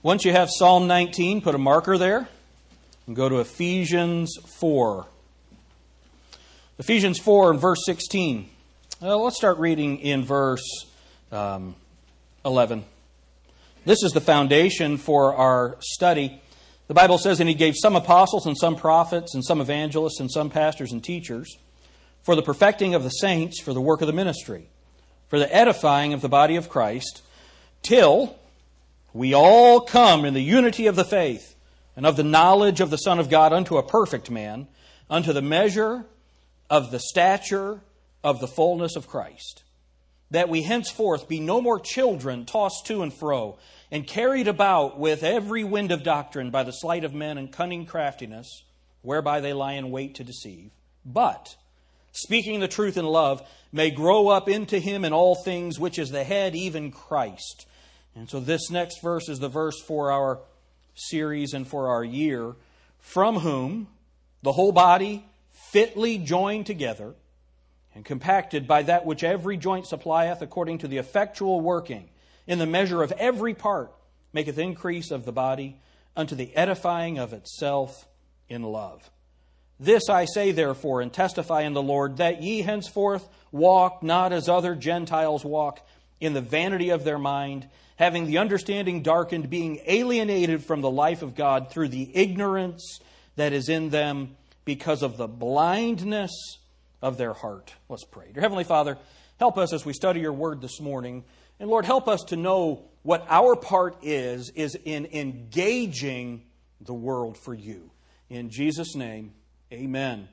Once you have Psalm 19, put a marker there and go to Ephesians 4. Ephesians 4 and verse 16. Well, let's start reading in verse 11. This is the foundation for our study. The Bible says, "And He gave some apostles and some prophets and some evangelists and some pastors and teachers for the perfecting of the saints, for the work of the ministry, for the edifying of the body of Christ, till we all come in the unity of the faith and of the knowledge of the Son of God unto a perfect man, unto the measure of the stature of the fullness of Christ, that we henceforth be no more children tossed to and fro and carried about with every wind of doctrine by the sleight of men and cunning craftiness, whereby they lie in wait to deceive, but speaking the truth in love may grow up into Him in all things, which is the head, even Christ." And so this next verse is the verse for our series and for our year. "From whom the whole body fitly joined together and compacted by that which every joint supplieth, according to the effectual working in the measure of every part, maketh increase of the body unto the edifying of itself in love. This I say therefore, and testify in the Lord, that ye henceforth walk not as other Gentiles walk, in the vanity of their mind, having the understanding darkened, being alienated from the life of God through the ignorance that is in them, because of the blindness of their heart." Let's pray. Dear Heavenly Father, help us as we study Your Word this morning. And Lord, help us to know what our part is in engaging the world for You. In Jesus' name, amen.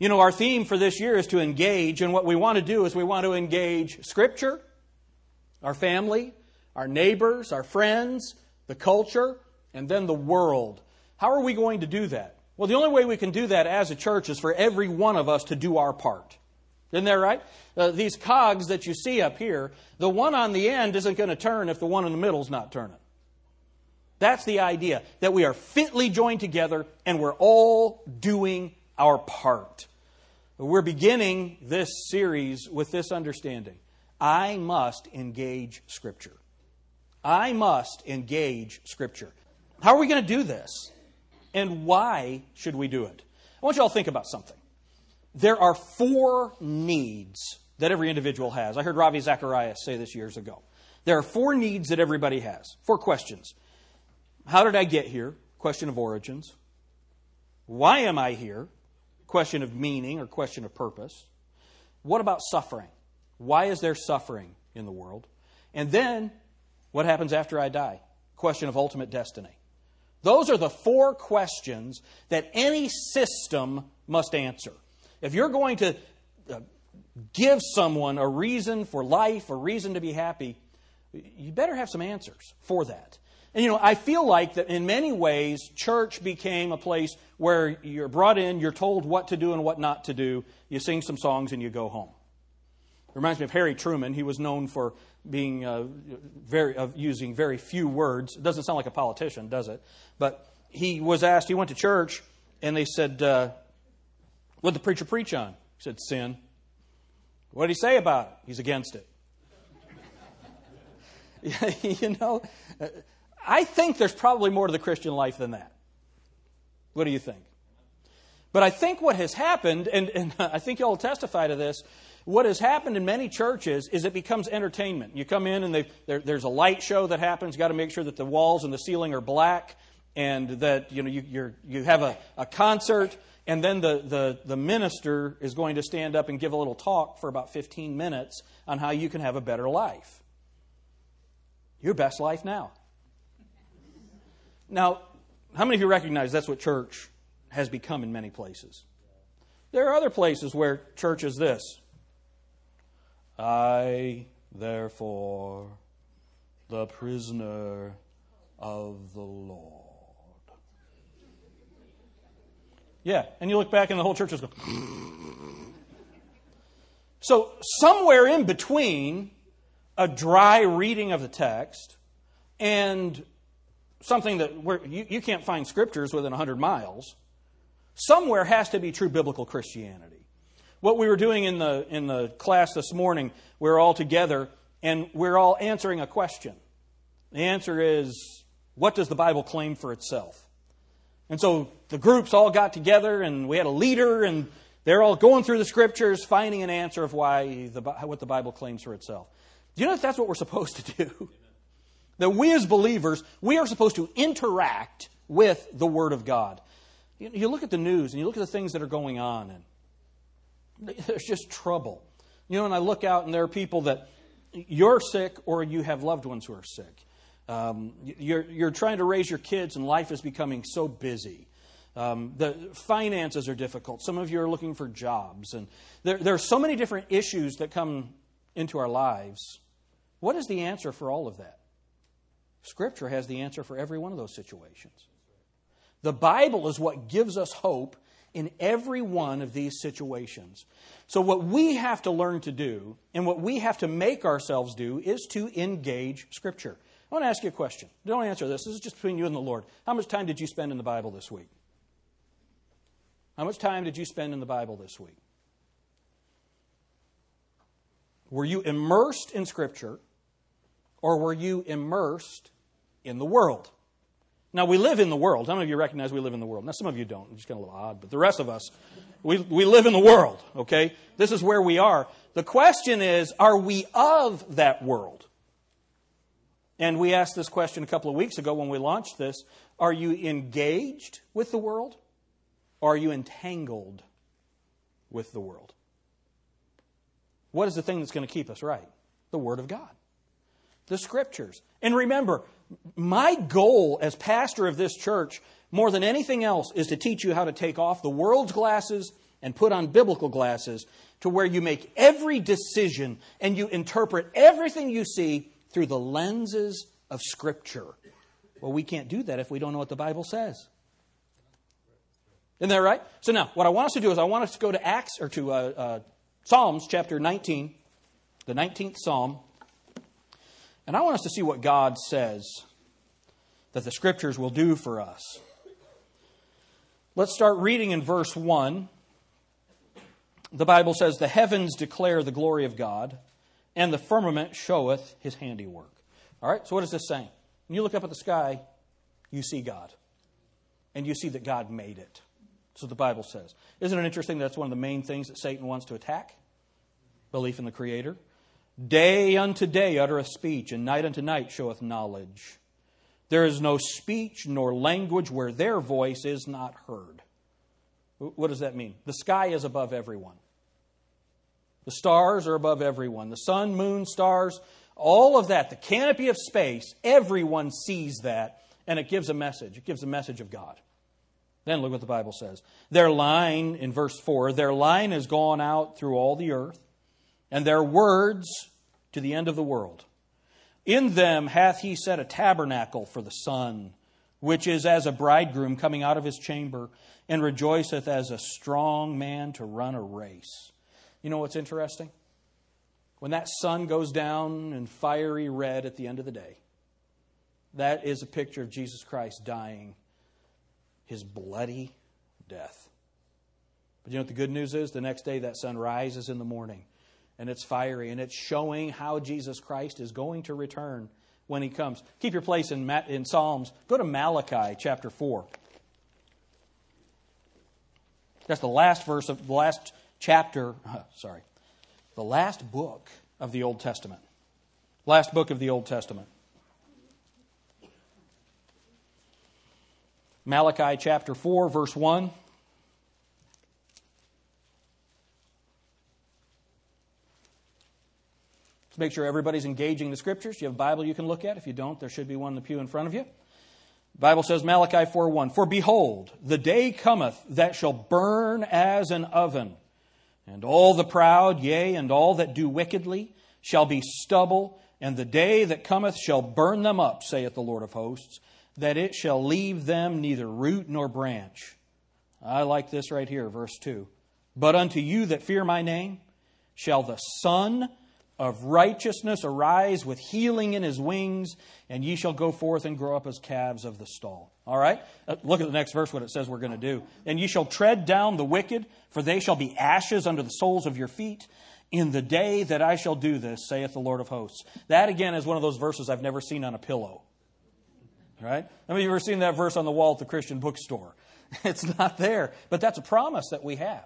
You know, our theme for this year is to engage, and what we want to do is we want to engage Scripture, our family, our neighbors, our friends, the culture, and then the world. How are we going to do that? Well, the only way we can do that as a church is for every one of us to do our part. Isn't that right? These cogs that you see up here, the one on the end isn't going to turn if the one in the middle's not turning. That's the idea, that we are fitly joined together and we're all doing our part. We're beginning this series with this understanding. I must engage Scripture. I must engage Scripture. How are we going to do this? And why should we do it? I want you all to think about something. There are four needs that every individual has. I heard Ravi Zacharias say this years ago. There are four needs that everybody has. Four questions. How did I get here? Question of origins. Why am I here? Question of meaning or question of purpose. What about suffering? Why is there suffering in the world? And then, what happens after I die? Question of ultimate destiny. Those are the four questions that any system must answer. If you're going to give someone a reason for life, a reason to be happy, you better have some answers for that. And you know, I feel like that in many ways, church became a place where you're brought in, you're told what to do and what not to do, you sing some songs and you go home. Reminds me of Harry Truman. He was known for being using very few words. It doesn't sound like a politician, does it? But he was asked, he went to church, and they said, what did the preacher preach on? He said, sin. What did he say about it? He's against it. You know, I think there's probably more to the Christian life than that. What do you think? But I think what has happened, and I think you'll testify to this, what has happened in many churches is it becomes entertainment. You come in and there's a light show that happens. You've got to make sure that the walls and the ceiling are black and that you have a concert. And then the minister is going to stand up and give a little talk for about 15 minutes on how you can have a better life. Your best life now. Now, how many of you recognize that's what church has become in many places? There are other places where church is this. I, therefore, the prisoner of the Lord. Yeah, and you look back and the whole church is going. So somewhere in between a dry reading of the text and something that you can't find scriptures within 100 miles, somewhere has to be true biblical Christianity. What we were doing in the class this morning, we were all together, and we're all answering a question. The answer is, What does the Bible claim for itself? And so the groups all got together, and we had a leader, and they're all going through the Scriptures, finding an answer of what the Bible claims for itself. Do you know that's what we're supposed to do? That we as believers, we are supposed to interact with the Word of God. You look at the news, and you look at the things that are going on, and there's just trouble. You know, and I look out, and there are people that you're sick, or you have loved ones who are sick. You're trying to raise your kids, and life is becoming so busy. The finances are difficult. Some of you are looking for jobs, and there are so many different issues that come into our lives. What is the answer for all of that? Scripture has the answer for every one of those situations. The Bible is what gives us hope in every one of these situations. So what we have to learn to do, and what we have to make ourselves do, is to engage Scripture. I want to ask you a question. Don't answer this. This is just between you and the Lord. How much time did you spend in the Bible this week? How much time did you spend in the Bible this week? Were you immersed in Scripture, or were you immersed in the world? Now, we live in the world. How many of you recognize we live in the world? Now, some of you don't. It's kind of a little odd, but the rest of us, we live in the world, okay? This is where we are. The question is, are we of that world? And we asked this question a couple of weeks ago when we launched this. Are you engaged with the world? Or are you entangled with the world? What is the thing that's going to keep us right? The Word of God. The Scriptures. And remember, my goal as pastor of this church, more than anything else, is to teach you how to take off the world's glasses and put on biblical glasses, to where you make every decision and you interpret everything you see through the lenses of Scripture. Well, we can't do that if we don't know what the Bible says. Isn't that right? So now, what I want us to do is I want us to go to Psalms chapter 19, the 19th Psalm. And I want us to see what God says that the Scriptures will do for us. Let's start reading in verse 1. The Bible says, "The heavens declare the glory of God, and the firmament showeth His handiwork." All right, so what is this saying? When you look up at the sky, you see God. And you see that God made it. So the Bible says. Isn't it interesting that's one of the main things that Satan wants to attack? Belief in the Creator. "Day unto day uttereth speech, and night unto night showeth knowledge. There is no speech nor language where their voice is not heard." What does that mean? The sky is above everyone. The stars are above everyone. The sun, moon, stars, all of that. The canopy of space, everyone sees that, and it gives a message. It gives a message of God. Then look what the Bible says. "Their line," in verse 4, "their line is gone out through all the earth, and their words to the end of the world. In them hath He set a tabernacle for the sun, which is as a bridegroom coming out of his chamber, and rejoiceth as a strong man to run a race." You know what's interesting? When that sun goes down in fiery red at the end of the day, that is a picture of Jesus Christ dying His bloody death. But you know what the good news is? The next day that sun rises in the morning, and it's fiery, and it's showing how Jesus Christ is going to return when He comes. Keep your place in Psalms. Go to Malachi chapter 4. That's the last verse of the last chapter. The last book of the Old Testament. Last book of the Old Testament. Malachi chapter 4, verse 1. Let's make sure everybody's engaging the Scriptures. You have a Bible you can look at. If you don't, there should be one in the pew in front of you. The Bible says, Malachi 4:1, "For behold, the day cometh that shall burn as an oven, and all the proud, yea, and all that do wickedly, shall be stubble, and the day that cometh shall burn them up, saith the Lord of hosts, that it shall leave them neither root nor branch." I like this right here, verse 2. "But unto you that fear my name shall the sun of righteousness arise with healing in His wings, and ye shall go forth and grow up as calves of the stall." All right? Look at the next verse, what it says we're going to do. "And ye shall tread down the wicked, for they shall be ashes under the soles of your feet, in the day that I shall do this, saith the Lord of hosts." That again is one of those verses I've never seen on a pillow. right? How many of you ever seen that verse on the wall at the Christian bookstore? It's not there, but that's a promise that we have.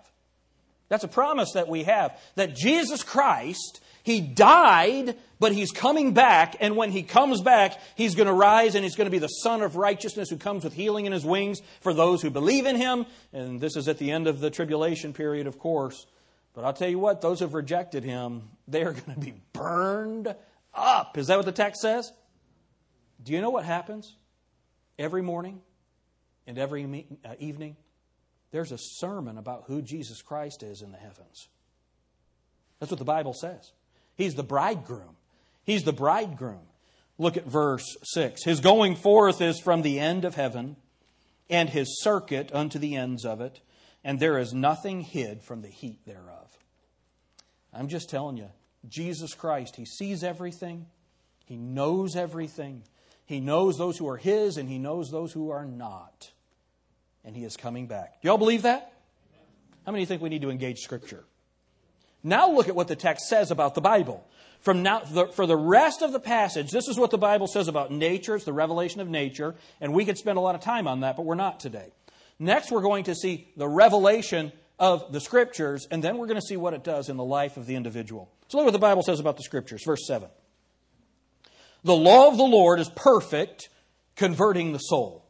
That's a promise that we have, that Jesus Christ, He died, but He's coming back. And when He comes back, He's going to rise and He's going to be the Son of Righteousness who comes with healing in His wings for those who believe in Him. And this is at the end of the tribulation period, of course. But I'll tell you what, those who have rejected Him, they are going to be burned up. Is that what the text says? Do you know what happens every morning and every evening? There's a sermon about who Jesus Christ is in the heavens. That's what the Bible says. He's the bridegroom. He's the bridegroom. Look at verse 6. His going forth is from the end of heaven, and His circuit unto the ends of it, and there is nothing hid from the heat thereof. I'm just telling you, Jesus Christ, He sees everything. He knows everything. He knows those who are His, and He knows those who are not. And He is coming back. Do y'all believe that? How many think we need to engage Scripture? Now look at what the text says about the Bible. From now, for the rest of the passage, this is what the Bible says about nature. It's the revelation of nature. And we could spend a lot of time on that, but we're not today. Next, we're going to see the revelation of the Scriptures. And then we're going to see what it does in the life of the individual. So look what the Bible says about the Scriptures. Verse 7. The law of the Lord is perfect, converting the soul.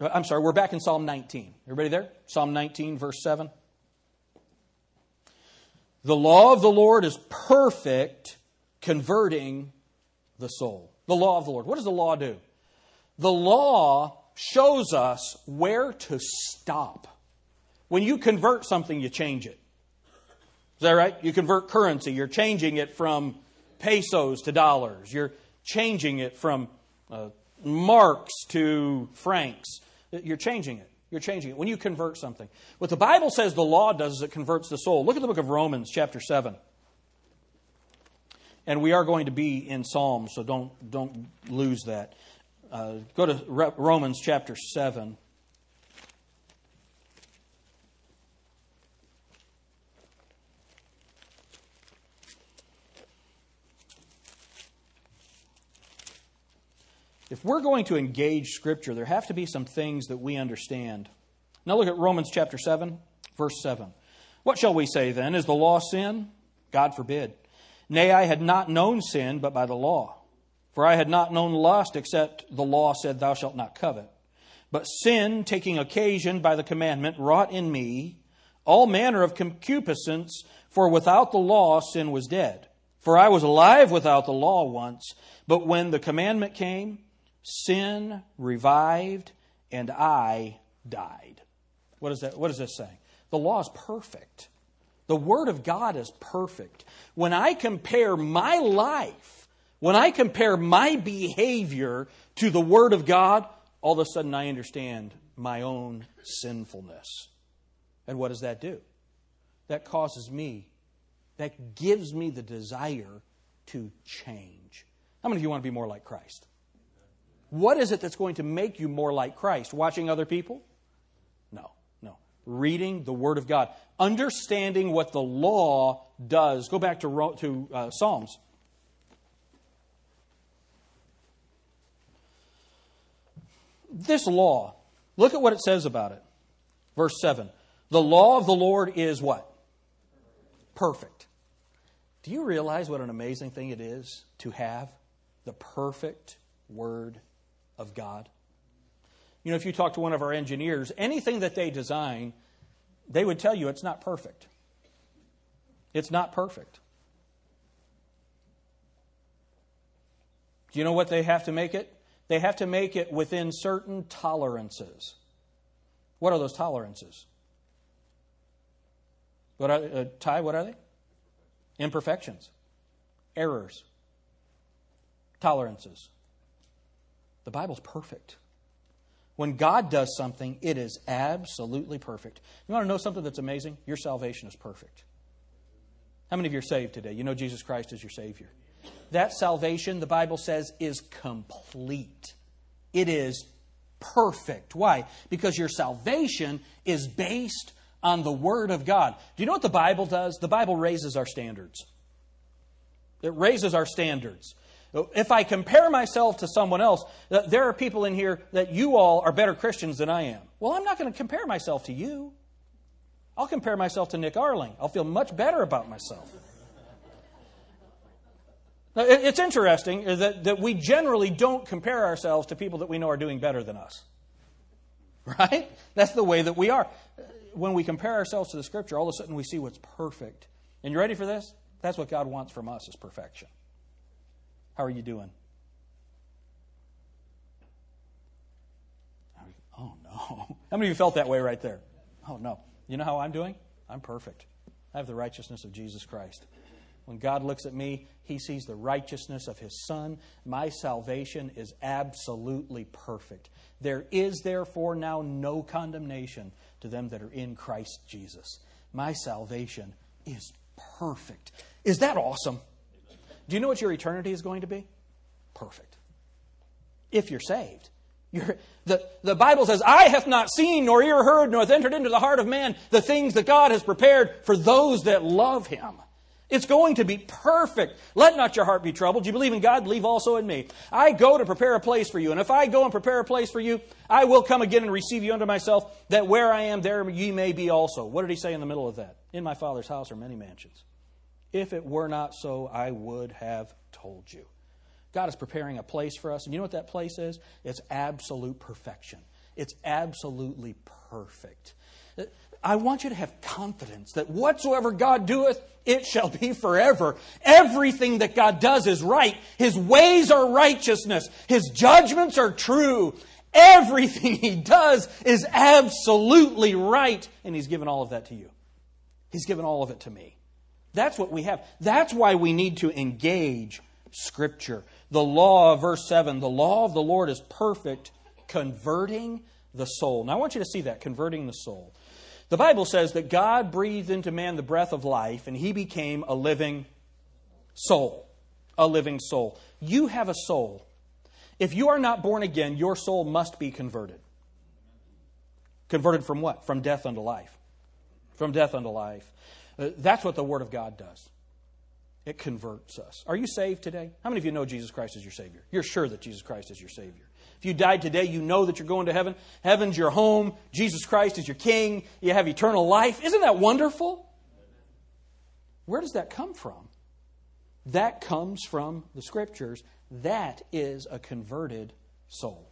I'm sorry, we're back in Psalm 19. Everybody there? Psalm 19, verse 7. The law of the Lord is perfect, converting the soul. The law of the Lord. What does the law do? The law shows us where to stop. When you convert something, you change it. Is that right? You convert currency. You're changing it from pesos to dollars. You're changing it from marks to francs. You're changing it. You're changing it when you convert something. What the Bible says the law does is it converts the soul. Look at the book of Romans chapter 7. And we are going to be in Psalms, so don't lose that. Go to Romans chapter 7. If we're going to engage Scripture, there have to be some things that we understand. Now look at Romans chapter 7, verse 7. What shall we say then? Is the law sin? God forbid. Nay, I had not known sin but by the law. For I had not known lust except the law said, Thou shalt not covet. But sin, taking occasion by the commandment, wrought in me all manner of concupiscence, for without the law sin was dead. For I was alive without the law once, but when the commandment came, sin revived, and I died. What is that? What is this saying? The law is perfect. The Word of God is perfect. When I compare my life, when I compare my behavior to the Word of God, all of a sudden I understand my own sinfulness. And what does that do? That causes me, that gives me the desire to change. How many of you want to be more like Christ? What is it that's going to make you more like Christ? Watching other people? No. Reading the Word of God. Understanding what the law does. Go back to Psalms. This law, look at what it says about it. Verse 7. The law of the Lord is what? Perfect. Do you realize what an amazing thing it is to have the perfect Word of God? You know, if you talk to one of our engineers, anything that they design, they would tell you it's not perfect. It's not perfect. Do you know what they have to make it? They have to make it within certain tolerances. What are those tolerances? What are, Ty, what are they? Imperfections. Errors. Tolerances. The Bible's perfect. When God does something, it is absolutely perfect. You want to know something that's amazing? Your salvation is perfect. How many of you are saved today? You know Jesus Christ is your Savior. That salvation, the Bible says, is complete. It is perfect. Why? Because your salvation is based on the Word of God. Do you know what the Bible does? The Bible raises our standards. It raises our standards. If I compare myself to someone else, there are people in here that you all are better Christians than I am. Well, I'm not going to compare myself to you. I'll compare myself to Nick Arling. I'll feel much better about myself. It's interesting that we generally don't compare ourselves to people that we know are doing better than us. Right? That's the way that we are. When we compare ourselves to the Scripture, all of a sudden we see what's perfect. And you ready for this? That's what God wants from us, is perfection. How are you doing? Oh, no. How many of you felt that way right there? Oh, no. You know how I'm doing? I'm perfect. I have the righteousness of Jesus Christ. When God looks at me, He sees the righteousness of His Son. My salvation is absolutely perfect. There is therefore now no condemnation to them that are in Christ Jesus. My salvation is perfect. Is that awesome? Do you know what your eternity is going to be? Perfect. If you're saved. The Bible says, "Eye hath not seen, nor ear heard, nor hath entered into the heart of man the things that God has prepared for those that love Him." It's going to be perfect. Let not your heart be troubled. You believe in God, believe also in me. I go to prepare a place for you. And if I go and prepare a place for you, I will come again and receive you unto myself, that where I am, there ye may be also. What did He say in the middle of that? In my Father's house are many mansions. If it were not so, I would have told you. God is preparing a place for us. And you know what that place is? It's absolute perfection. It's absolutely perfect. I want you to have confidence that whatsoever God doeth, it shall be forever. Everything that God does is right. His ways are righteousness. His judgments are true. Everything He does is absolutely right. And He's given all of that to you. He's given all of it to me. That's what we have. That's why we need to engage Scripture. The law, verse 7, the law of the Lord is perfect, converting the soul. Now I want you to see that, converting the soul. The Bible says that God breathed into man the breath of life, and he became a living soul. A living soul. You have a soul. If you are not born again, your soul must be converted. Converted from what? From death unto life. From death unto life. That's what the Word of God does. It converts us. Are you saved today? How many of you know Jesus Christ is your Savior? You're sure that Jesus Christ is your Savior. If you died today, you know that you're going to heaven. Heaven's your home. Jesus Christ is your King. You have eternal life. Isn't that wonderful? Where does that come from? That comes from the Scriptures. That is a converted soul.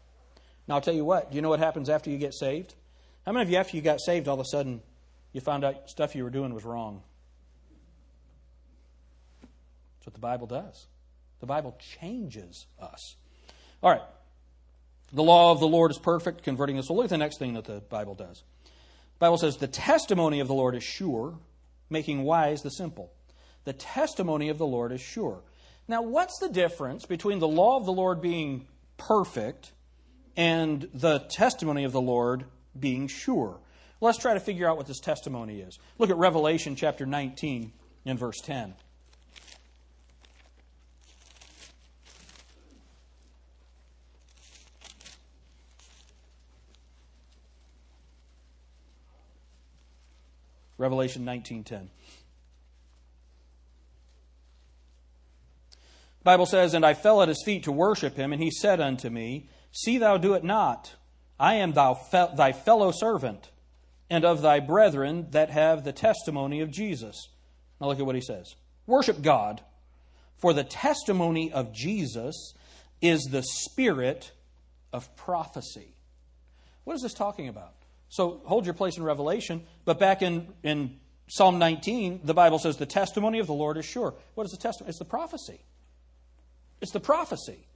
Now, I'll tell you what. Do you know what happens after you get saved? How many of you, after you got saved, all of a sudden you found out stuff you were doing was wrong? That's what the Bible does. The Bible changes us. All right. The law of the Lord is perfect, converting the soul. Look at the next thing that the Bible does. The Bible says, the testimony of the Lord is sure, making wise the simple. The testimony of the Lord is sure. Now, what's the difference between the law of the Lord being perfect and the testimony of the Lord being sure? Let's try to figure out what this testimony is. Look at Revelation chapter 19 and verse 10. Revelation 19:10. The Bible says, "And I fell at his feet to worship him, and he said unto me, See thou do it not. I am thy fellow servant, and of thy brethren that have the testimony of Jesus." Now look at what he says. "Worship God, for the testimony of Jesus is the spirit of prophecy." What is this talking about? So hold your place in Revelation, but back in Psalm 19, the Bible says the testimony of the Lord is sure. What is the testimony? It's the prophecy. It's the prophecy.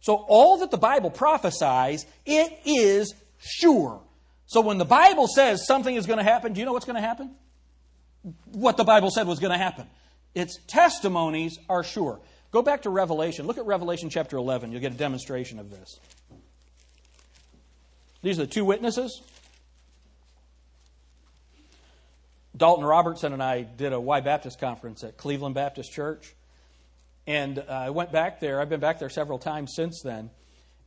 So all that the Bible prophesies, it is sure. So when the Bible says something is going to happen, do you know what's going to happen? What the Bible said was going to happen. Its testimonies are sure. Go back to Revelation. Look at Revelation chapter 11. You'll get a demonstration of this. These are the two witnesses. Dalton Robertson and I did a Y Baptist conference at Cleveland Baptist Church. And I went back there. I've been back there several times since then.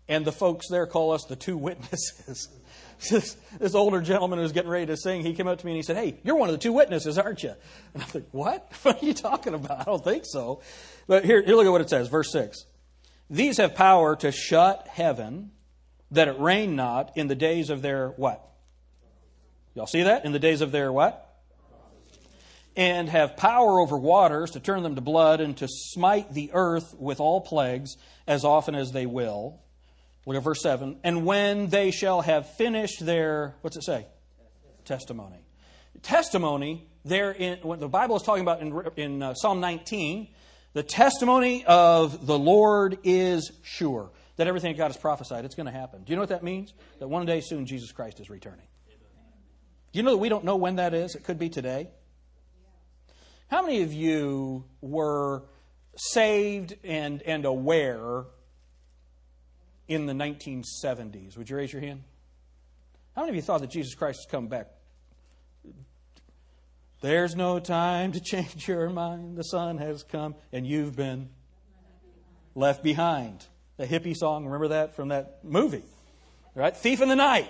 And the folks there call us the two witnesses. This older gentleman who's getting ready to sing, he came up to me and he said, "Hey, you're one of the two witnesses, aren't you?" And I was like, "What? What are you talking about? I don't think so." But here look at what it says, verse 6. These have power to shut heaven, that it rain not in the days of their what? Y'all see that? In the days of their what? And have power over waters to turn them to blood, and to smite the earth with all plagues as often as they will. Look at verse 7. And when they shall have finished their, what's it say? Testimony. Testimony, there in what the Bible is talking about in Psalm 19, the testimony of the Lord is sure. That everything God has prophesied, it's going to happen. Do you know what that means? That one day soon Jesus Christ is returning. Do you know that we don't know when that is? It could be today. How many of you were saved and aware in the 1970s? Would you raise your hand? How many of you thought that Jesus Christ was coming back? There's no time to change your mind. The sun has come and you've been left behind. The hippie song, remember that from that movie, right? Thief in the Night.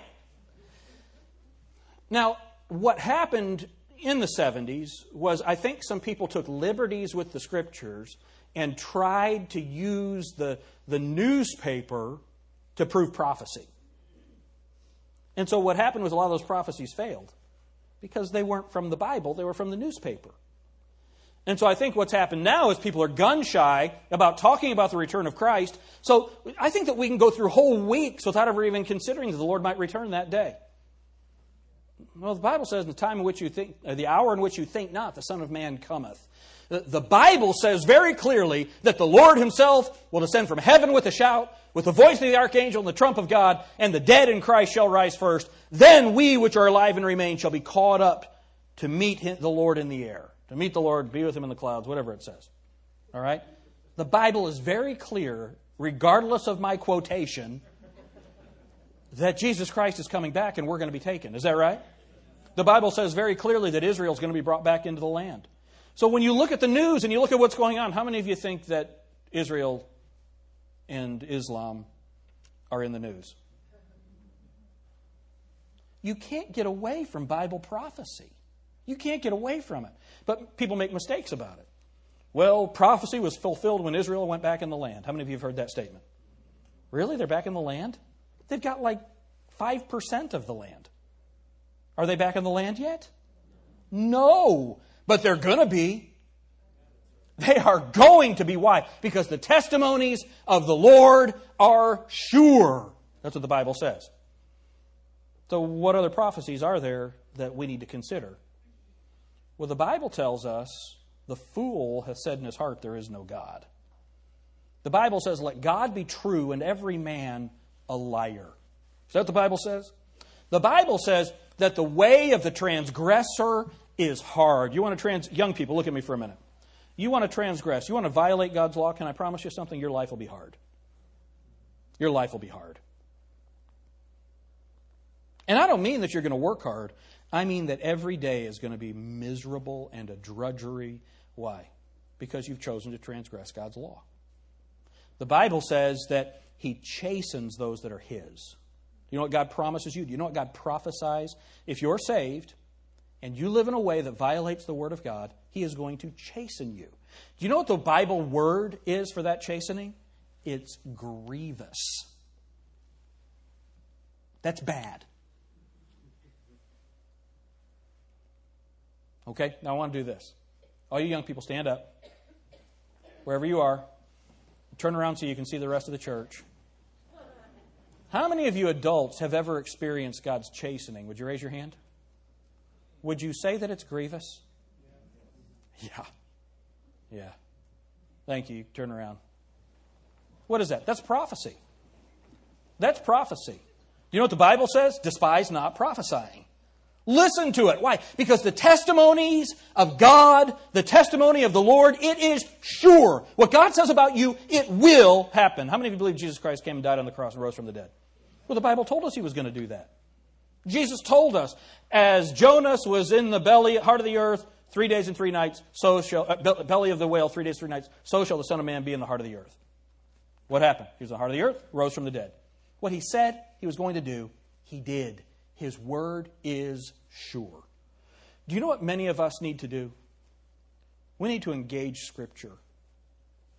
Now, what happened in the 70s was I think some people took liberties with the Scriptures and tried to use the newspaper to prove prophecy. And so what happened was a lot of those prophecies failed because they weren't from the Bible, they were from the newspaper. And so I think what's happened now is people are gun-shy about talking about the return of Christ. So I think that we can go through whole weeks without ever even considering that the Lord might return that day. Well, the Bible says, "In the time in which you think, the hour in which you think not, the Son of Man cometh." The Bible says very clearly that the Lord Himself will descend from heaven with a shout, with the voice of the archangel and the trump of God, and the dead in Christ shall rise first. Then we which are alive and remain shall be caught up to meet the Lord in the air. To meet the Lord, be with Him in the clouds, whatever it says. All right? The Bible is very clear, regardless of my quotation, that Jesus Christ is coming back and we're going to be taken. Is that right? The Bible says very clearly that Israel is going to be brought back into the land. So when you look at the news and you look at what's going on, how many of you think that Israel and Islam are in the news? You can't get away from Bible prophecy. You can't get away from it. But people make mistakes about it. Well, prophecy was fulfilled when Israel went back in the land. How many of you have heard that statement? Really? They're back in the land? They've got like 5% of the land. Are they back in the land yet? No. But they're going to be. They are going to be. Why? Because the testimonies of the Lord are sure. That's what the Bible says. So what other prophecies are there that we need to consider? Well, the Bible tells us the fool has said in his heart there is no God. The Bible says, let God be true and every man a liar. Is that what the Bible says? The Bible says that the way of the transgressor is hard. You want to young people, look at me for a minute. You want to transgress. You want to violate God's law. Can I promise you something? Your life will be hard. Your life will be hard. And I don't mean that you're going to work hard. I mean that every day is going to be miserable and a drudgery. Why? Because you've chosen to transgress God's law. The Bible says that He chastens those that are His. You know what God promises you? Do you know what God prophesies? If you're saved and you live in a way that violates the Word of God, He is going to chasten you. Do you know what the Bible word is for that chastening? It's grievous. That's bad. Okay, now I want to do this. All you young people, stand up. Wherever you are, turn around so you can see the rest of the church. How many of you adults have ever experienced God's chastening? Would you raise your hand? Would you say that it's grievous? Yeah. Yeah. Thank you. Turn around. What is that? That's prophecy. That's prophecy. You know what the Bible says? Despise not prophesying. Listen to it. Why? Because the testimonies of God, the testimony of the Lord, it is sure. What God says about you, it will happen. How many of you believe Jesus Christ came and died on the cross and rose from the dead? Well, the Bible told us He was going to do that. Jesus told us, as Jonas was in the heart of the earth 3 days and 3 nights, so shall belly of the whale 3 days and 3 nights, so shall the Son of Man be in the heart of the earth. What happened? He was in the heart of the earth, rose from the dead. What He said He was going to do, He did. His word is sure. Do you know what many of us need to do? We need to engage Scripture.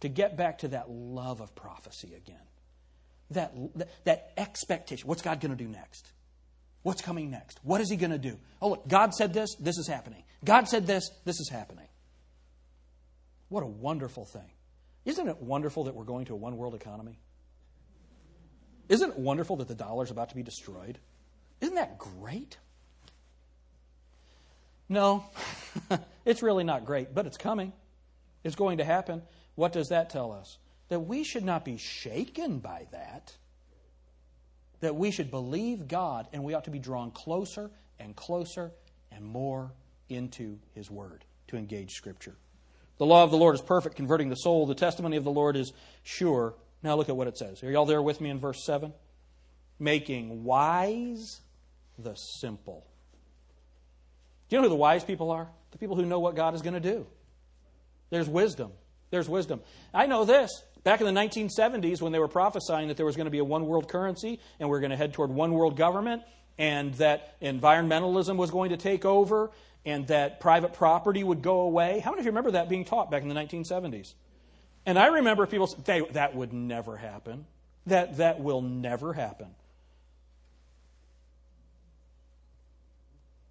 to get back to that love of prophecy again. That expectation. What's God going to do next? What's coming next? What is he going to do? Oh, look, God said this, this is happening. God said this, this is happening. What a wonderful thing. Isn't it wonderful that we're going to a one-world economy? Isn't it wonderful that the dollar's about to be destroyed? Isn't that great? No, it's really not great, but it's coming. It's going to happen. What does that tell us? That we should not be shaken by that. That we should believe God, and we ought to be drawn closer and closer and more into His Word to engage Scripture. The law of the Lord is perfect, converting the soul. The testimony of the Lord is sure. Now look at what it says. Are y'all there with me in verse 7? Making wise the simple. Do you know who the wise people are? The people who know what God is going to do. There's wisdom. There's wisdom. I know this. Back in the 1970s, when they were prophesying that there was going to be a one-world currency and we're going to head toward one-world government and that environmentalism was going to take over and that private property would go away. How many of you remember that being taught back in the 1970s? And I remember people saying, that would never happen. That will never happen.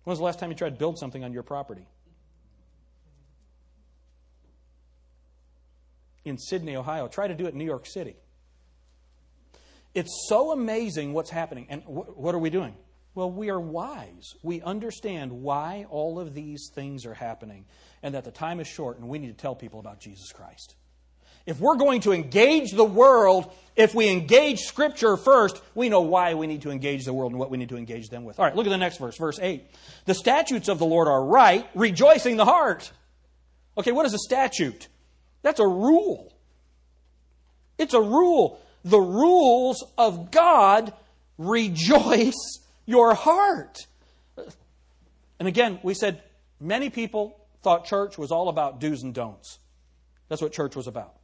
When was the last time you tried to build something on your property? In Sydney, Ohio. Try to do it in New York City. It's so amazing what's happening. And what are we doing? Well, we are wise. We understand why all of these things are happening and that the time is short and we need to tell people about Jesus Christ. If we're going to engage the world, if we engage Scripture first, we know why we need to engage the world and what we need to engage them with. All right, look at the next verse, verse 8. The statutes of the Lord are right, rejoicing the heart. Okay, what is a statute? That's a rule. It's a rule. The rules of God rejoice your heart. And again, we said many people thought church was all about do's and don'ts. That's what church was about.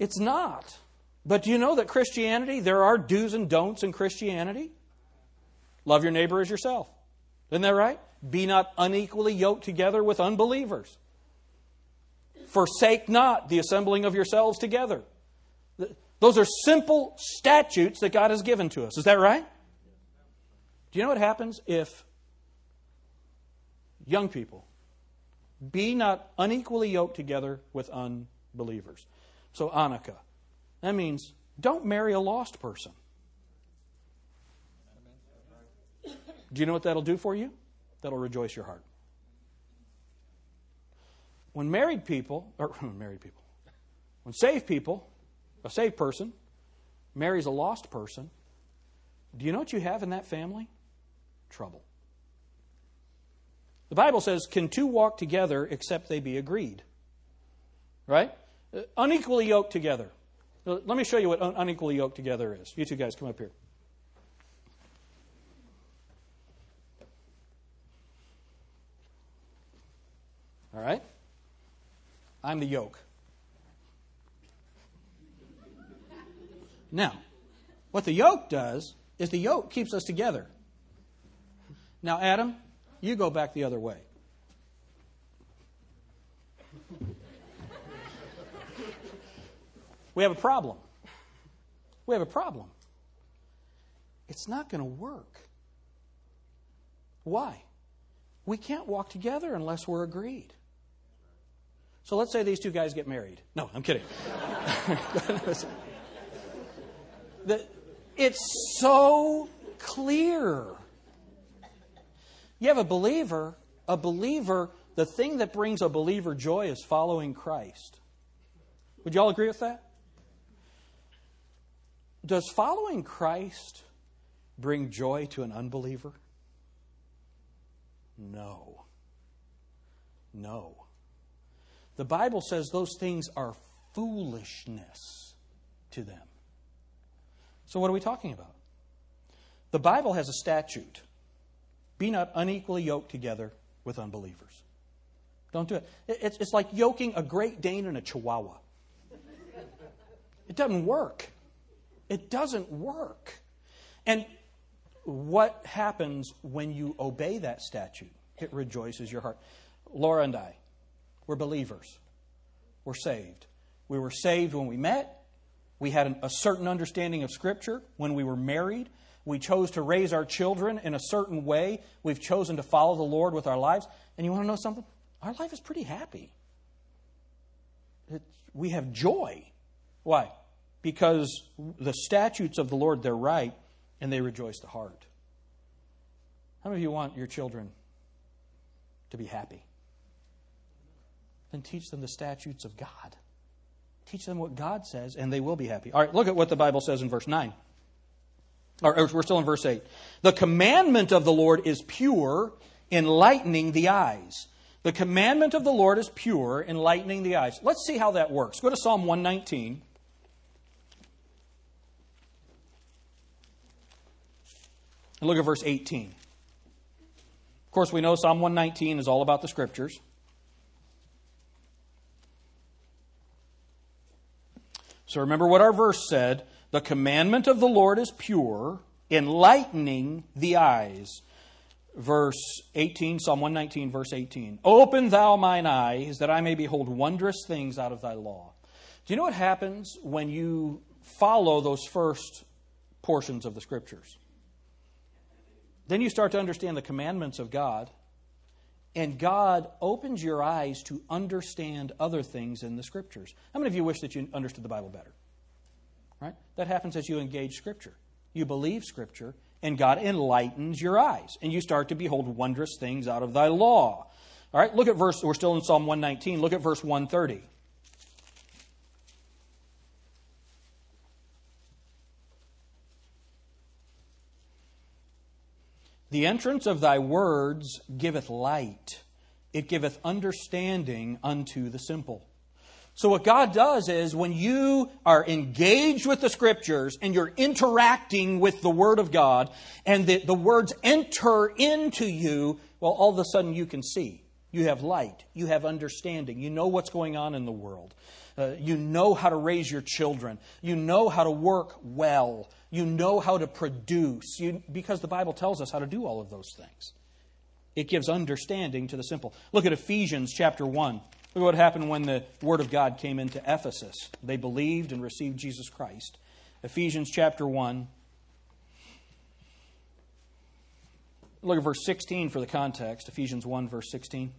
It's not. But do you know that Christianity, there are do's and don'ts in Christianity? Love your neighbor as yourself. Isn't that right? Be not unequally yoked together with unbelievers. Forsake not the assembling of yourselves together. Those are simple statutes that God has given to us. Is that right? Do you know what happens if young people be not unequally yoked together with unbelievers? So Anika, that means don't marry a lost person. Do you know what that'll do for you? That'll rejoice your heart. When a saved person marries a lost person, do you know what you have in that family? Trouble. The Bible says, can two walk together except they be agreed? Right? Unequally yoked together. Let me show you what unequally yoked together is. You two guys, come up here. All right? I'm the yoke. Now, what the yoke does is the yoke keeps us together. Now, Adam, you go back the other way. We have a problem. We have a problem. It's not going to work. Why? We can't walk together unless we're agreed. So let's say these two guys get married. No, I'm kidding. It's so clear. You have a believer, the thing that brings a believer joy is following Christ. Would you all agree with that? Does following Christ bring joy to an unbeliever? No. No. The Bible says those things are foolishness to them. So what are we talking about? The Bible has a statute. Be not unequally yoked together with unbelievers. Don't do it. It's like yoking a Great Dane and a Chihuahua. It doesn't work. It doesn't work. And what happens when you obey that statute? It rejoices your heart. Laura and I, we're believers. We're saved. We were saved when we met. We had a certain understanding of Scripture when we were married. We chose to raise our children in a certain way. We've chosen to follow the Lord with our lives. And you want to know something? Our life is pretty happy. We have joy. Why? Because the statutes of the Lord, they're right, and they rejoice the heart. How many of you want your children to be happy? Then teach them the statutes of God. Teach them what God says, and they will be happy. All right, look at what the Bible says in verse 9. Or we're still in verse 8. The commandment of the Lord is pure, enlightening the eyes. The commandment of the Lord is pure, enlightening the eyes. Let's see how that works. Go to Psalm 119. And look at verse 18. Of course, we know Psalm 119 is all about the Scriptures. So remember what our verse said. The commandment of the Lord is pure, enlightening the eyes. Verse 18, Psalm 119, verse 18. Open thou mine eyes, that I may behold wondrous things out of thy law. Do you know what happens when you follow those first portions of the Scriptures? Then you start to understand the commandments of God, and God opens your eyes to understand other things in the Scriptures. How many of you wish that you understood the Bible better? Right? That happens as you engage Scripture. You believe Scripture, and God enlightens your eyes, and you start to behold wondrous things out of thy law. All right, look at verse, we're still in Psalm 119, look at verse 130. The entrance of thy words giveth light. It giveth understanding unto the simple. So what God does is when you are engaged with the Scriptures and you're interacting with the Word of God and the words enter into you, well, all of a sudden you can see. You have light. You have understanding. You know what's going on in the world. You know how to raise your children. You know how to work well. You know how to produce. Because the Bible tells us how to do all of those things. It gives understanding to the simple. Look at Ephesians chapter 1. Look at what happened when the Word of God came into Ephesus. They believed and received Jesus Christ. Ephesians chapter 1. Look at verse 16 for the context. Ephesians 1, verse 16.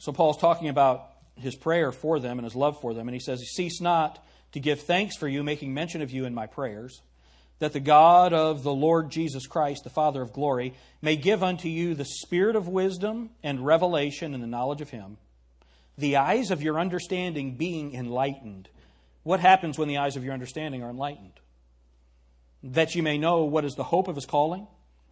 So Paul's talking about his prayer for them and his love for them. And he says, Cease not to give thanks for you, making mention of you in my prayers, that the God of the Lord Jesus Christ, the Father of glory, may give unto you the spirit of wisdom and revelation and the knowledge of him, the eyes of your understanding being enlightened. What happens when the eyes of your understanding are enlightened? That you may know what is the hope of his calling,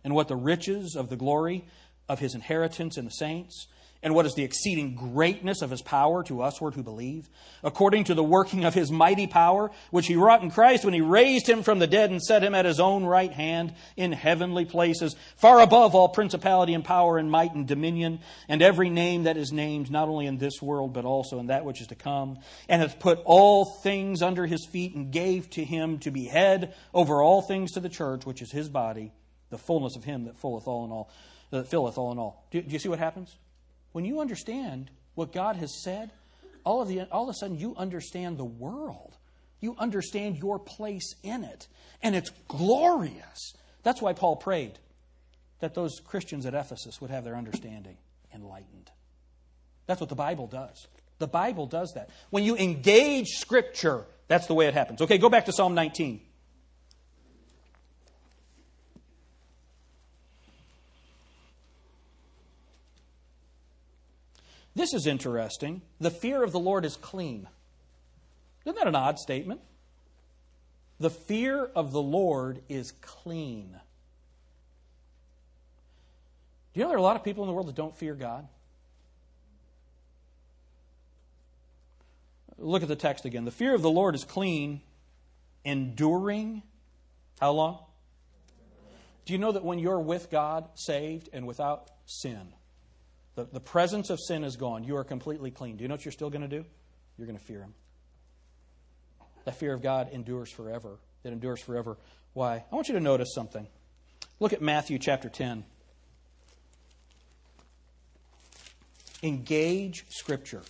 and what the riches of the glory of his inheritance in the saints, and what is the exceeding greatness of his power to usward who believe, according to the working of his mighty power, which he wrought in Christ when he raised him from the dead and set him at his own right hand in heavenly places, far above all principality and power and might and dominion, and every name that is named, not only in this world, but also in that which is to come, and hath put all things under his feet and gave to him to be head over all things to the church, which is his body, the fullness of him that filleth all in all. Do you see what happens? When you understand what God has said, all of a sudden you understand the world. You understand your place in it. And it's glorious. That's why Paul prayed that those Christians at Ephesus would have their understanding enlightened. That's what the Bible does. The Bible does that. When you engage Scripture, that's the way it happens. Okay, go back to Psalm 19. This is interesting. The fear of the Lord is clean. Isn't that an odd statement? The fear of the Lord is clean. Do you know there are a lot of people in the world that don't fear God? Look at the text again. The fear of the Lord is clean, enduring how long? Do you know that when you're with God, saved and without sin, the presence of sin is gone. You are completely clean. Do you know what you're still going to do? You're going to fear him. That fear of God endures forever. It endures forever. Why? I want you to notice something. Look at Matthew chapter 10. Engage Scripture.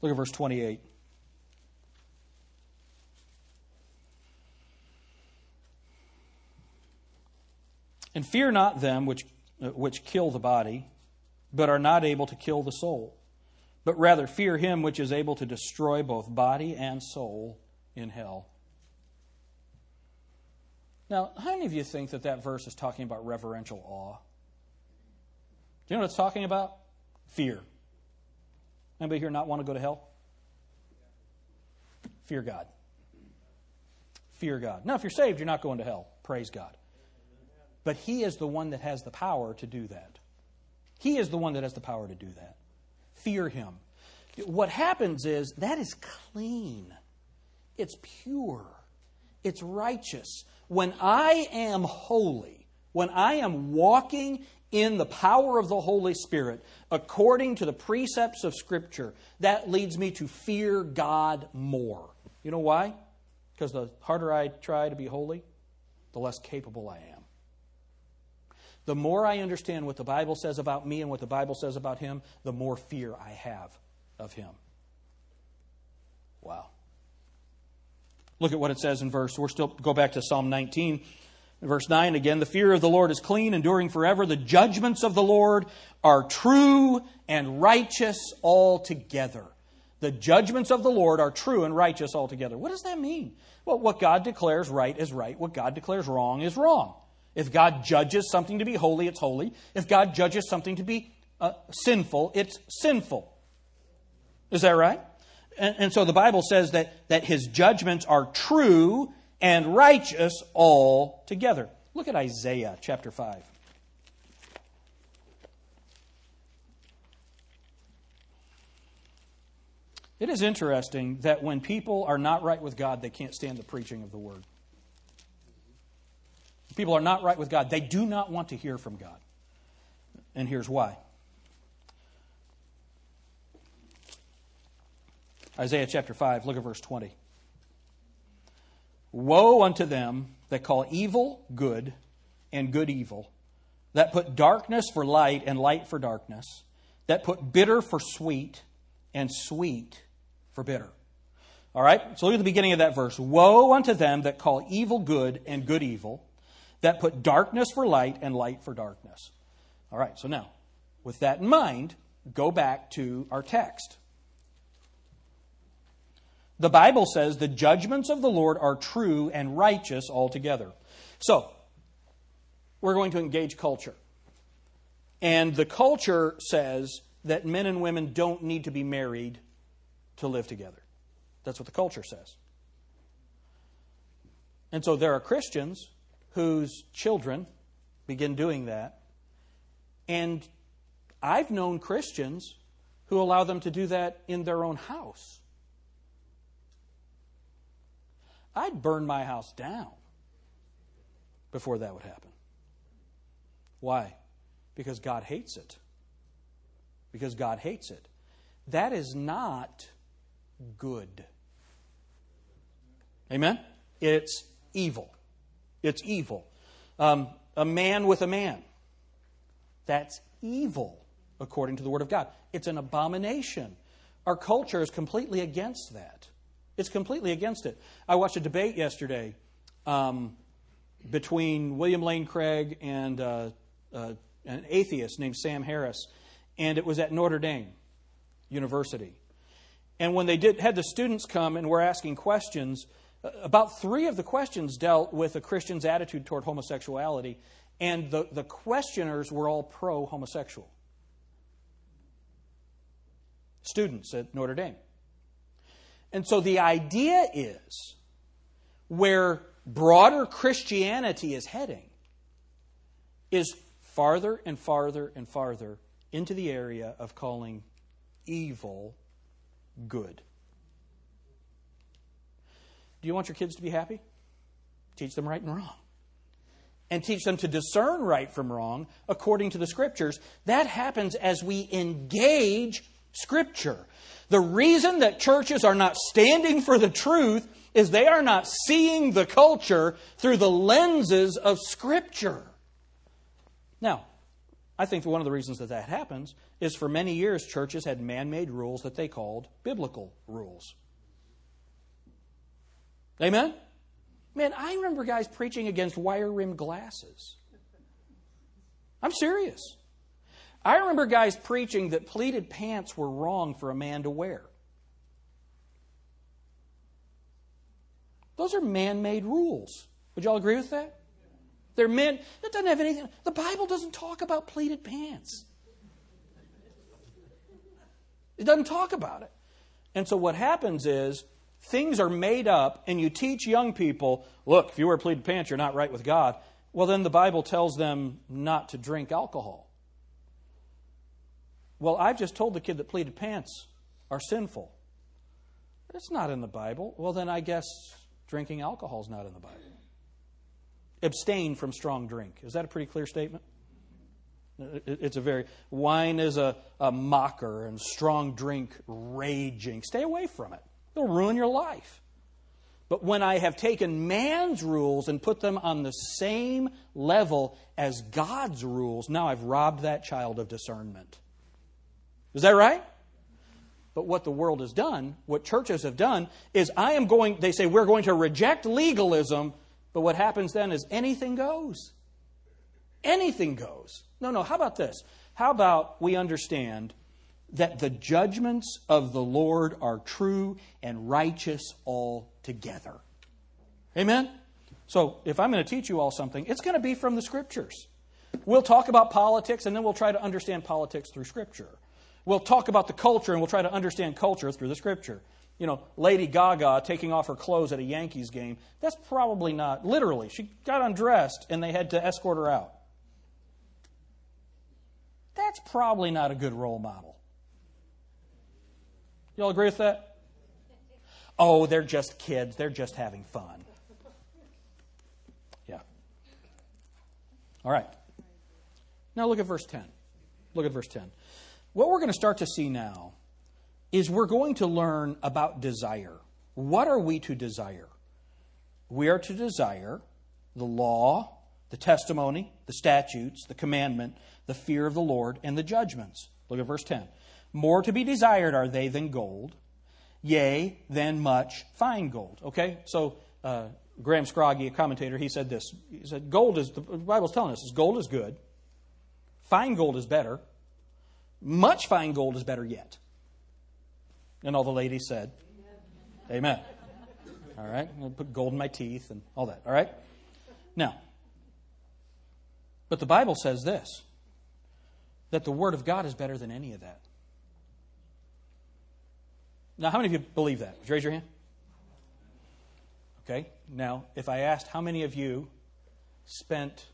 Look at verse 28. And fear not them which kill the body, but are not able to kill the soul, but rather fear him which is able to destroy both body and soul in hell. Now, how many of you think that verse is talking about reverential awe? Do you know what it's talking about? Fear. Anybody here not want to go to hell? Fear God. Fear God. Now, if you're saved, you're not going to hell. Praise God. But He is the one that has the power to do that. He is the one that has the power to do that. Fear Him. What happens is that is clean. It's pure. It's righteous. When I am holy, when I am walking in the power of the Holy Spirit, according to the precepts of Scripture, that leads me to fear God more. You know why? Because the harder I try to be holy, the less capable I am. The more I understand what the Bible says about me and what the Bible says about Him, the more fear I have of Him. Wow. Look at what it says in verse. We're still go back to Psalm 19, verse 9 again. The fear of the Lord is clean, enduring forever. The judgments of the Lord are true and righteous altogether. The judgments of the Lord are true and righteous altogether. What does that mean? Well, what God declares right is right. What God declares wrong is wrong. If God judges something to be holy, it's holy. If God judges something to be sinful, it's sinful. Is that right? And so the Bible says that His judgments are true and righteous altogether. Look at Isaiah chapter 5. It is interesting that when people are not right with God, they can't stand the preaching of the Word. People are not right with God. They do not want to hear from God. And here's why. Isaiah chapter 5, look at verse 20. Woe unto them that call evil good and good evil, that put darkness for light and light for darkness, that put bitter for sweet and sweet for bitter. All right, so look at the beginning of that verse. Woe unto them that call evil good and good evil, that put darkness for light and light for darkness. All right, so now, with that in mind, go back to our text. The Bible says the judgments of the Lord are true and righteous altogether. So, we're going to engage culture. And the culture says that men and women don't need to be married to live together. That's what the culture says. And so there are Christians whose children begin doing that. And I've known Christians who allow them to do that in their own house. I'd burn my house down before that would happen. Why? Because God hates it. Because God hates it. That is not good. Amen? It's evil. It's evil. A man with a man. That's evil, according to the Word of God. It's an abomination. Our culture is completely against that. It's completely against it. I watched a debate yesterday between William Lane Craig and an atheist named Sam Harris. And it was at Notre Dame University. And when they had the students come and were asking questions, about three of the questions dealt with a Christian's attitude toward homosexuality, and the questioners were all pro-homosexual. Students at Notre Dame. And so the idea is where broader Christianity is heading is farther and farther and farther into the area of calling evil good. Do you want your kids to be happy? Teach them right and wrong. And teach them to discern right from wrong according to the Scriptures. That happens as we engage Scripture. The reason that churches are not standing for the truth is they are not seeing the culture through the lenses of Scripture. Now, I think one of the reasons that that happens is for many years churches had man-made rules that they called biblical rules. Amen? Man, I remember guys preaching against wire-rimmed glasses. I'm serious. I remember guys preaching that pleated pants were wrong for a man to wear. Those are man-made rules. Would you all agree with that? They're men. That doesn't have anything. The Bible doesn't talk about pleated pants. It doesn't talk about it. And so what happens is things are made up, and you teach young people, look, if you wear pleated pants, you're not right with God. Well, then the Bible tells them not to drink alcohol. Well, I've just told the kid that pleated pants are sinful. It's not in the Bible. Well, then I guess drinking alcohol is not in the Bible. Abstain from strong drink. Is that a pretty clear statement? It's a very... Wine is a mocker and strong drink raging. Stay away from it. It'll ruin your life. But when I have taken man's rules and put them on the same level as God's rules, now I've robbed that child of discernment. Is that right? But what the world has done, what churches have done, is they say we're going to reject legalism, but what happens then is anything goes. Anything goes. No, how about this? How about we understand that the judgments of the Lord are true and righteous altogether? Amen? So if I'm going to teach you all something, it's going to be from the Scriptures. We'll talk about politics, and then we'll try to understand politics through Scripture. We'll talk about the culture, and we'll try to understand culture through the Scripture. You know, Lady Gaga taking off her clothes at a Yankees game, that's probably not, literally, she got undressed and they had to escort her out. That's probably not a good role model. You all agree with that? Oh, they're just kids. They're just having fun. Yeah. All right. Now look at verse 10. Look at verse 10. What we're going to start to see now is we're going to learn about desire. What are we to desire? We are to desire the law, the testimony, the statutes, the commandment, the fear of the Lord, and the judgments. Look at verse 10. More to be desired are they than gold, yea, than much fine gold. Okay, so Graham Scroggie, a commentator, he said this. He said, the Bible's telling us, gold is good, fine gold is better, much fine gold is better yet. And all the ladies said, amen. All right, I'm going to put gold in my teeth and all that, all right? Now, but the Bible says this, that the Word of God is better than any of that. Now, how many of you believe that? Would you raise your hand? Okay, now, if I asked how many of you spent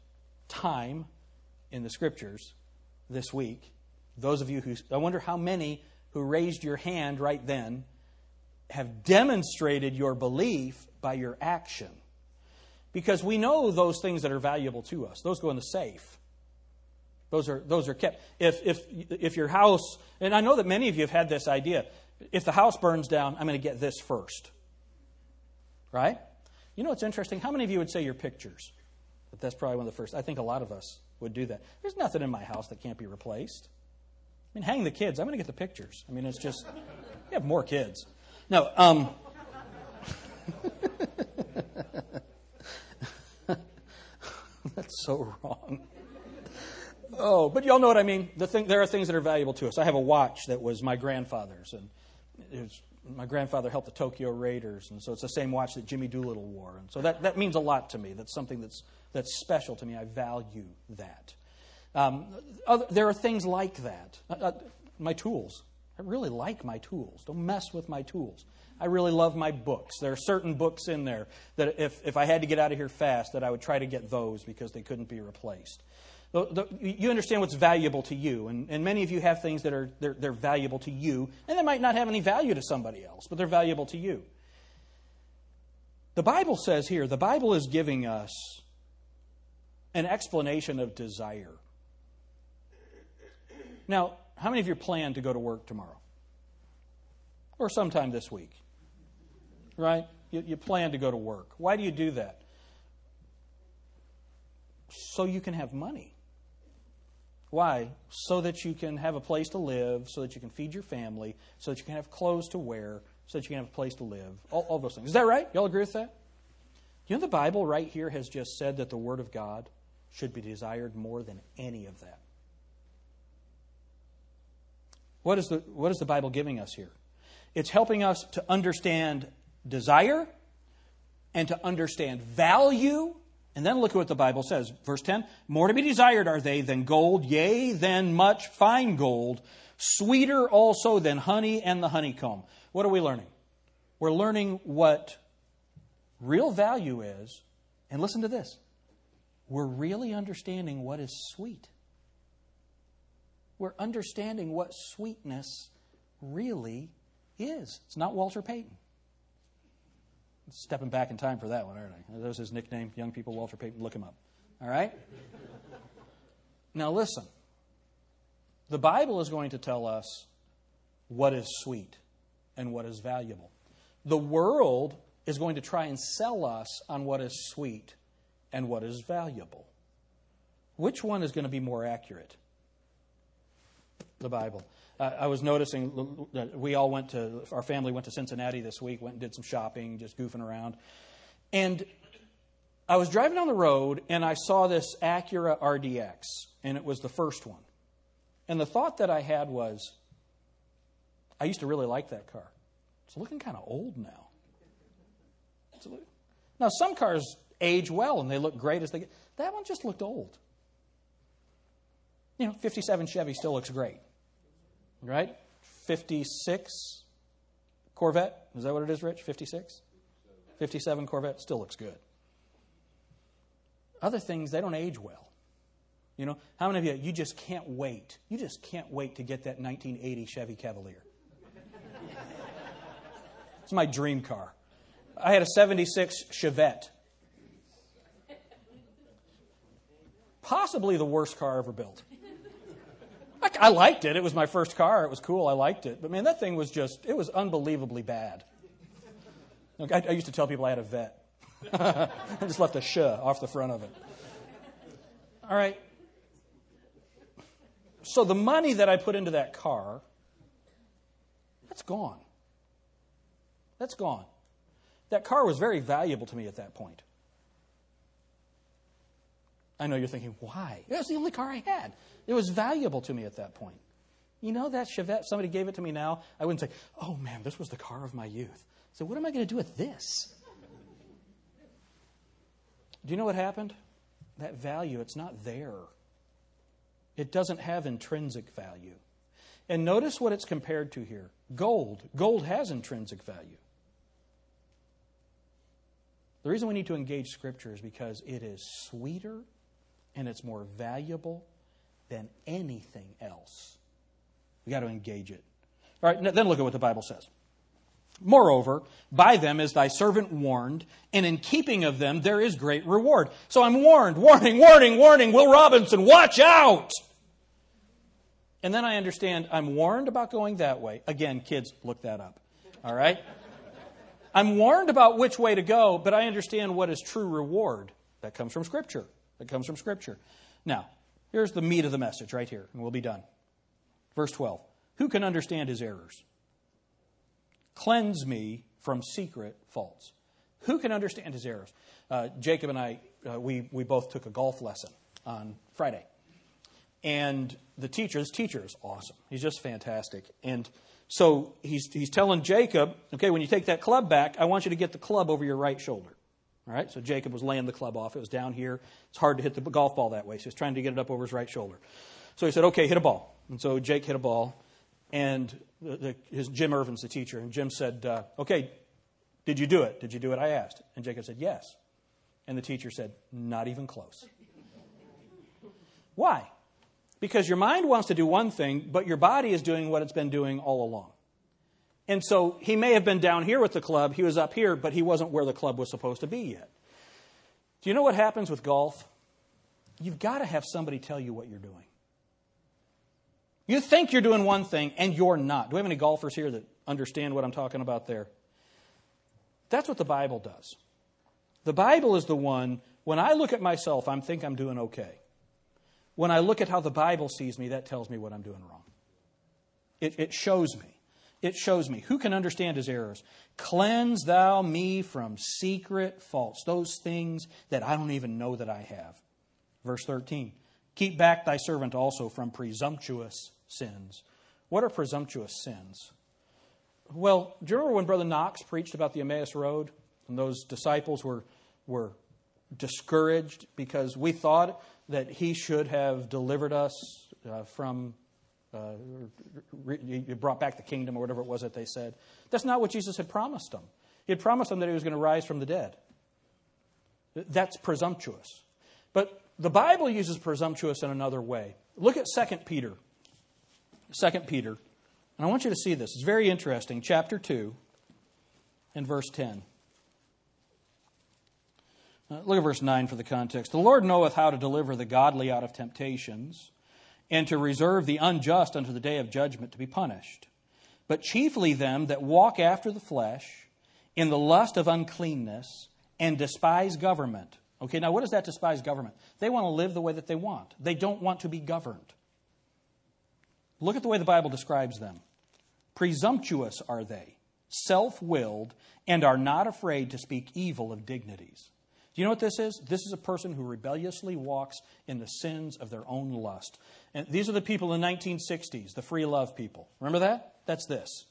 time in the Scriptures this week, those of you who, I wonder how many who raised your hand right then have demonstrated your belief by your action. Because we know those things that are valuable to us. Those go in the safe. Those are kept. If your house, and I know that many of you have had this idea, if the house burns down, I'm going to get this first. Right? You know what's interesting? How many of you would say your pictures? But that's probably one of the first. I think a lot of us would do that. There's nothing in my house that can't be replaced. I mean, hang the kids. I'm going to get the pictures. I mean, it's just, you have more kids. No. That's so wrong. Oh, but y'all know what I mean. There are things that are valuable to us. I have a watch that was my grandfather's, and my grandfather helped the Tokyo Raiders, and so it's the same watch that Jimmy Doolittle wore. And so that means a lot to me. That's something that's special to me. I value that. There are things like that. My tools. I really like my tools. Don't mess with my tools. I really love my books. There are certain books in there that if I had to get out of here fast, that I would try to get those because they couldn't be replaced. You understand what's valuable to you, and many of you have things that are they're valuable to you, and they might not have any value to somebody else, but they're valuable to you. The Bible says here, the Bible is giving us an explanation of desire. Now, how many of you plan to go to work tomorrow? Or sometime this week? Right? You plan to go to work. Why do you do that? So you can have money. Why? So that you can have a place to live, so that you can feed your family, so that you can have clothes to wear, so that you can have a place to live. All those things. Is that right? Y'all agree with that? You know, the Bible right here has just said that the Word of God should be desired more than any of that. What is the Bible giving us here? It's helping us to understand desire and to understand value. And then look at what the Bible says. Verse 10, more to be desired are they than gold, yea, than much fine gold, sweeter also than honey and the honeycomb. What are we learning? We're learning what real value is. And listen to this. We're really understanding what is sweet. We're understanding what sweetness really is. It's not Walter Payton. Stepping back in time for that one, aren't I? That was his nickname, young people, Walter Payton. Look him up. All right? Now listen. The Bible is going to tell us what is sweet and what is valuable. The world is going to try and sell us on what is sweet and what is valuable. Which one is going to be more accurate? The Bible. I was noticing that our family went to Cincinnati this week, went and did some shopping, just goofing around. And I was driving down the road and I saw this Acura RDX, and it was the first one. And the thought that I had was, I used to really like that car. It's looking kind of old now. Now, some cars age well and they look great as they get. That one just looked old. You know, 57 Chevy still looks great, right? 56 Corvette, is that what it is, Rich? 56? 57 Corvette still looks good. Other things, they don't age well. You know, how many of you just can't wait? You just can't wait to get that 1980 Chevy Cavalier. It's my dream car. I had a 76 Chevette. Possibly the worst car ever built. I liked it. It was my first car. It was cool. I liked it. But man, that thing was just, it was unbelievably bad. Look, I used to tell people I had a vet. I just left a sh off the front of it. All right. So the money that I put into that car, that's gone. That's gone. That car was very valuable to me at that point. I know you're thinking, why? It was the only car I had. It was valuable to me at that point. You know that Chevette, somebody gave it to me now, I wouldn't say, oh man, this was the car of my youth. So what am I going to do with this? Do you know what happened? That value, it's not there. It doesn't have intrinsic value. And notice what it's compared to here. Gold. Gold has intrinsic value. The reason we need to engage Scripture is because it is sweeter and it's more valuable than anything else. We've got to engage it. All right, then look at what the Bible says. Moreover, by them is thy servant warned, and in keeping of them there is great reward. So I'm warned, warning, warning, warning, Will Robinson, watch out! And then I understand I'm warned about going that way. Again, kids, look that up. All right? I'm warned about which way to go, but I understand what is true reward. That comes from Scripture. That comes from Scripture. Now, here's the meat of the message right here, and we'll be done. Verse 12. Who can understand his errors? Cleanse me from secret faults. Who can understand his errors? Jacob and I, we both took a golf lesson on Friday. And this teacher is awesome. He's just fantastic. And so he's telling Jacob, okay, when you take that club back, I want you to get the club over your right shoulder. All right, so Jacob was laying the club off. It was down here. It's hard to hit the golf ball that way. So he's trying to get it up over his right shoulder. So he said, okay, hit a ball. And so Jake hit a ball. And Jim Irvin's the teacher. And Jim said, okay, did you do it? Did you do it? I asked. And Jacob said, yes. And the teacher said, not even close. Why? Because your mind wants to do one thing, but your body is doing what it's been doing all along. And so he may have been down here with the club. He was up here, but he wasn't where the club was supposed to be yet. Do you know what happens with golf? You've got to have somebody tell you what you're doing. You think you're doing one thing, and you're not. Do we have any golfers here that understand what I'm talking about there? That's what the Bible does. The Bible is the one, when I look at myself, I think I'm doing okay. When I look at how the Bible sees me, that tells me what I'm doing wrong. It shows me. It shows me. Who can understand his errors? Cleanse thou me from secret faults, those things that I don't even know that I have. Verse 13, keep back thy servant also from presumptuous sins. What are presumptuous sins? Well, do you remember when Brother Knox preached about the Emmaus Road? And those disciples were discouraged because we thought that he should have delivered us from... you brought back the kingdom or whatever it was that they said. That's not what Jesus had promised them. He had promised them that he was going to rise from the dead. That's presumptuous. But the Bible uses presumptuous in another way. Look at 2 Peter. 2 Peter. And I want you to see this. It's very interesting. Chapter 2 and verse 10. Look at verse 9 for the context. The Lord knoweth how to deliver the godly out of temptations, and to reserve the unjust unto the day of judgment to be punished. But chiefly them that walk after the flesh, in the lust of uncleanness, and despise government. Okay, now what is that despise government? They want to live the way that they want. They don't want to be governed. Look at the way the Bible describes them. Presumptuous are they, self-willed, and are not afraid to speak evil of dignities. Do you know what this is? This is a person who rebelliously walks in the sins of their own lust. And these are the people in the 1960s, the free love people. Remember that? That's this.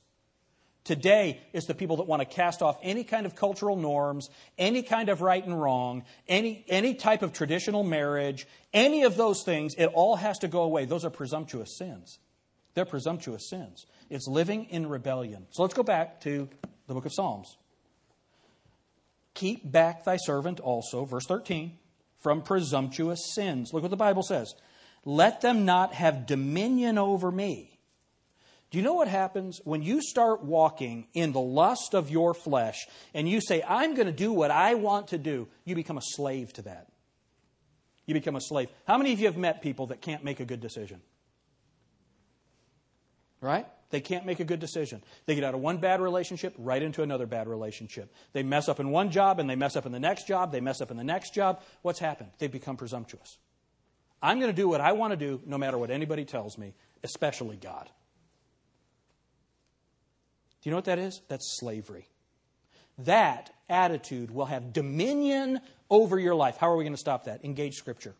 Today, it's the people that want to cast off any kind of cultural norms, any kind of right and wrong, any type of traditional marriage, any of those things. It all has to go away. Those are presumptuous sins. They're presumptuous sins. It's living in rebellion. So let's go back to the book of Psalms. Keep back thy servant also, verse 13, from presumptuous sins. Look what the Bible says. Let them not have dominion over me. Do you know what happens when you start walking in the lust of your flesh and you say, I'm going to do what I want to do? You become a slave to that. You become a slave. How many of you have met people that can't make a good decision? Right? They can't make a good decision. They get out of one bad relationship right into another bad relationship. They mess up in one job and they mess up in the next job. They mess up in the next job. What's happened? They've become presumptuous. I'm going to do what I want to do no matter what anybody tells me, especially God. Do you know what that is? That's slavery. That attitude will have dominion over your life. How are we going to stop that? Engage Scripture.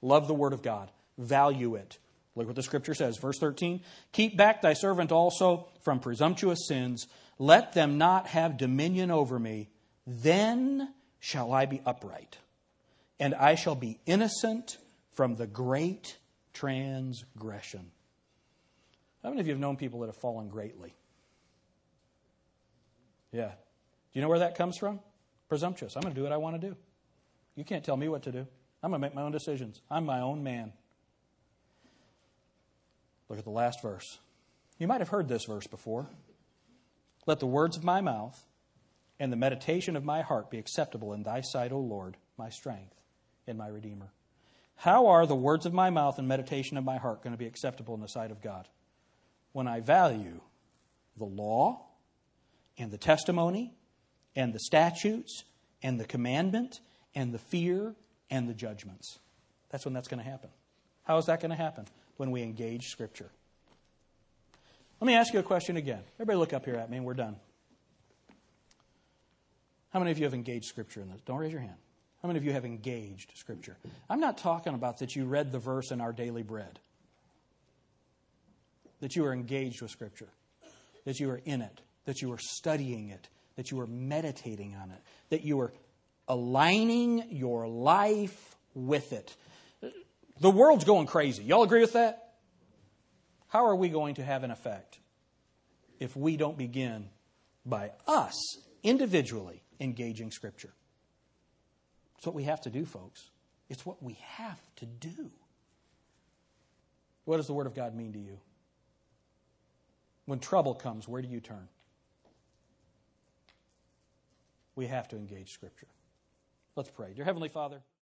Love the Word of God. Value it. Look what the Scripture says. Verse 13, keep back thy servant also from presumptuous sins. Let them not have dominion over me. Then shall I be upright, and I shall be innocent from the great transgression. How many of you have known people that have fallen greatly? Yeah. Do you know where that comes from? Presumptuous. I'm going to do what I want to do. You can't tell me what to do. I'm going to make my own decisions. I'm my own man. Look at the last verse. You might have heard this verse before. Let the words of my mouth and the meditation of my heart be acceptable in thy sight, O Lord, my strength and my Redeemer. How are the words of my mouth and meditation of my heart going to be acceptable in the sight of God? When I value the law and the testimony and the statutes and the commandment and the fear and the judgments. That's when that's going to happen. How is that going to happen? When we engage Scripture. Let me ask you a question again. Everybody look up here at me and we're done. How many of you have engaged Scripture in this? Don't raise your hand. How many of you have engaged Scripture? I'm not talking about that you read the verse in Our Daily Bread. That you are engaged with Scripture. That you are in it. That you are studying it. That you are meditating on it. That you are aligning your life with it. The world's going crazy. Y'all agree with that? How are we going to have an effect if we don't begin by us individually engaging Scripture? It's what we have to do, folks. It's what we have to do. What does the Word of God mean to you? When trouble comes, where do you turn? We have to engage Scripture. Let's pray. Dear Heavenly Father.